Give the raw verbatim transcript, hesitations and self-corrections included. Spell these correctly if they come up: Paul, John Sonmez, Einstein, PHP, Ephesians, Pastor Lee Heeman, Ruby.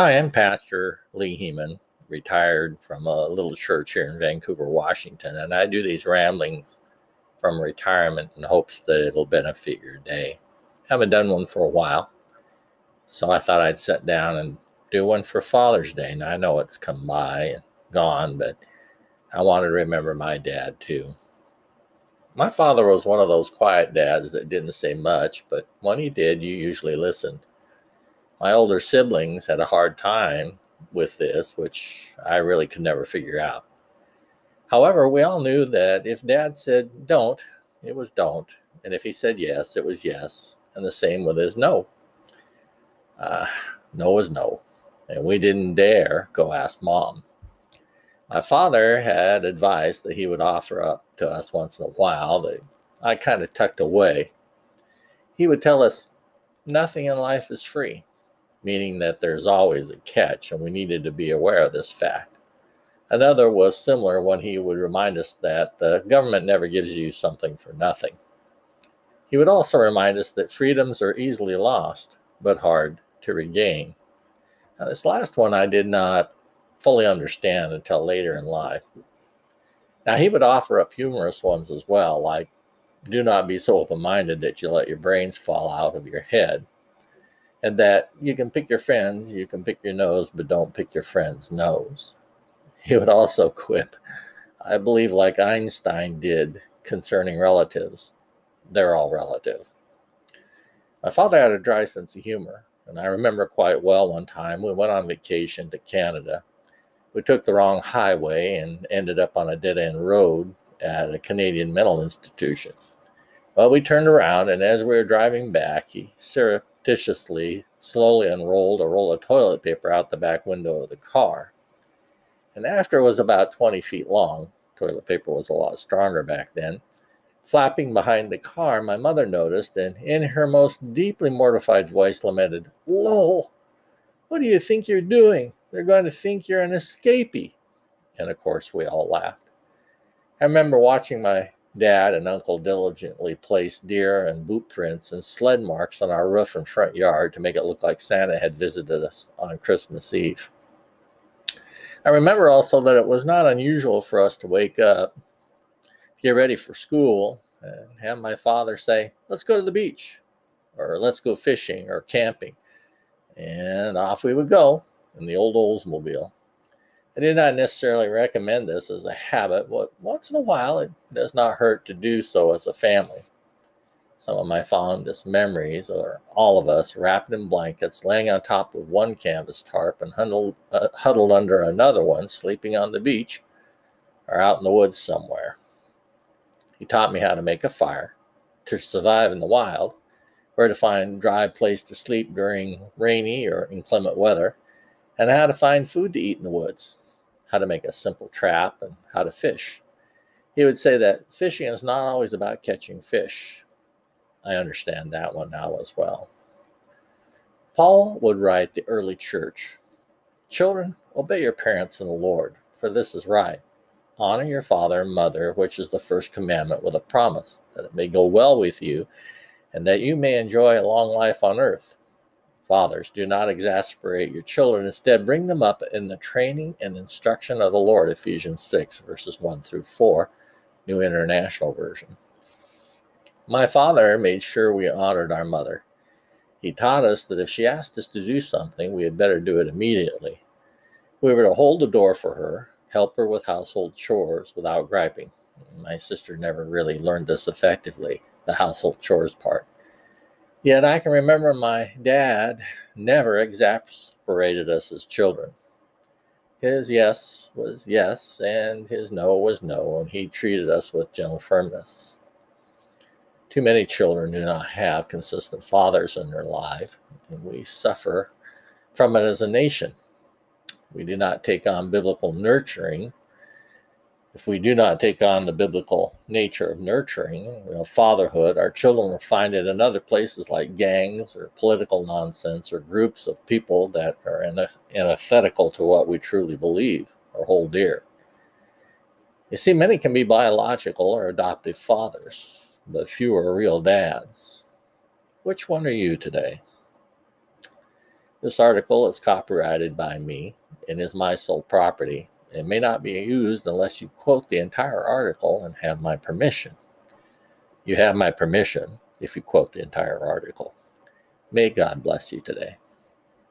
Hi, I'm Pastor Lee Heeman, retired from a little church here in Vancouver, Washington, and I do these ramblings from retirement in hopes that it'll benefit your day. Haven't done one for a while, so I thought I'd sit down and do one for Father's Day. Now, I know it's come by and gone, but I want to remember my dad, too. My father was one of those quiet dads that didn't say much, but when he did, you usually listened. My older siblings had a hard time with this, which I really could never figure out. However, we all knew that if Dad said don't, it was don't. And if he said yes, it was yes. And the same with his no. Uh, no was no. And we didn't dare go ask Mom. My father had advice that he would offer up to us once in a while that I kind of tucked away. He would tell us nothing in life is free, meaning that there's always a catch, and we needed to be aware of this fact. Another was similar when he would remind us that the government never gives you something for nothing. He would also remind us that freedoms are easily lost, but hard to regain. Now, this last one I did not fully understand until later in life. Now, he would offer up humorous ones as well, like, do not be so open-minded that you let your brains fall out of your head, and that you can pick your friends, you can pick your nose, but don't pick your friend's nose. He would also quip, I believe like Einstein did concerning relatives, they're all relative. My father had a dry sense of humor, and I remember quite well one time we went on vacation to Canada. We took the wrong highway and ended up on a dead-end road at a Canadian mental institution. Well, we turned around, and as we were driving back, he surreptitiously slowly unrolled a roll of toilet paper out the back window of the car. And after it was about twenty feet long, toilet paper was a lot stronger back then, flapping behind the car, my mother noticed, and in her most deeply mortified voice lamented, "Lol, what do you think you're doing? They're going to think you're an escapee." And of course, we all laughed. I remember watching my Dad and Uncle diligently placed deer and boot prints and sled marks on our roof and front yard to make it look like Santa had visited us on Christmas Eve. I remember also that it was not unusual for us to wake up, get ready for school, and have my father say, let's go to the beach, or let's go fishing or camping. And off we would go in the old Oldsmobile. I did not necessarily recommend this as a habit, but once in a while it does not hurt to do so as a family. Some of my fondest memories are all of us wrapped in blankets, laying on top of one canvas tarp and huddled, uh, huddled under another one, sleeping on the beach or out in the woods somewhere. He taught me how to make a fire, to survive in the wild, where to find a dry place to sleep during rainy or inclement weather, and how to find food to eat in the woods, how to make a simple trap, and how to fish. He would say that fishing is not always about catching fish. I understand that one now as well. Paul would write the early church, children, obey your parents in the Lord, for this is right. Honor your father and mother, which is the first commandment with a promise, that it may go well with you, and that you may enjoy a long life on earth. Fathers, do not exasperate your children. Instead, bring them up in the training and instruction of the Lord, Ephesians six, verses one through four, New International Version. My father made sure we honored our mother. He taught us that if she asked us to do something, we had better do it immediately. We were to hold the door for her, help her with household chores without griping. My sister never really learned this effectively, the household chores part. Yet I can remember my dad never exasperated us as children. His yes was yes, and his no was no, and he treated us with gentle firmness. Too many children do not have consistent fathers in their life, and we suffer from it as a nation. We do not take on biblical nurturing. If we do not take on the biblical nature of nurturing, you know, fatherhood, our children will find it in other places like gangs or political nonsense or groups of people that are antithetical to what we truly believe or hold dear. You see, many can be biological or adoptive fathers, but few are real dads. Which one are you today? This article is copyrighted by me and is my sole property. It may not be used unless you quote the entire article and have my permission. You have my permission if you quote the entire article. May God bless you today.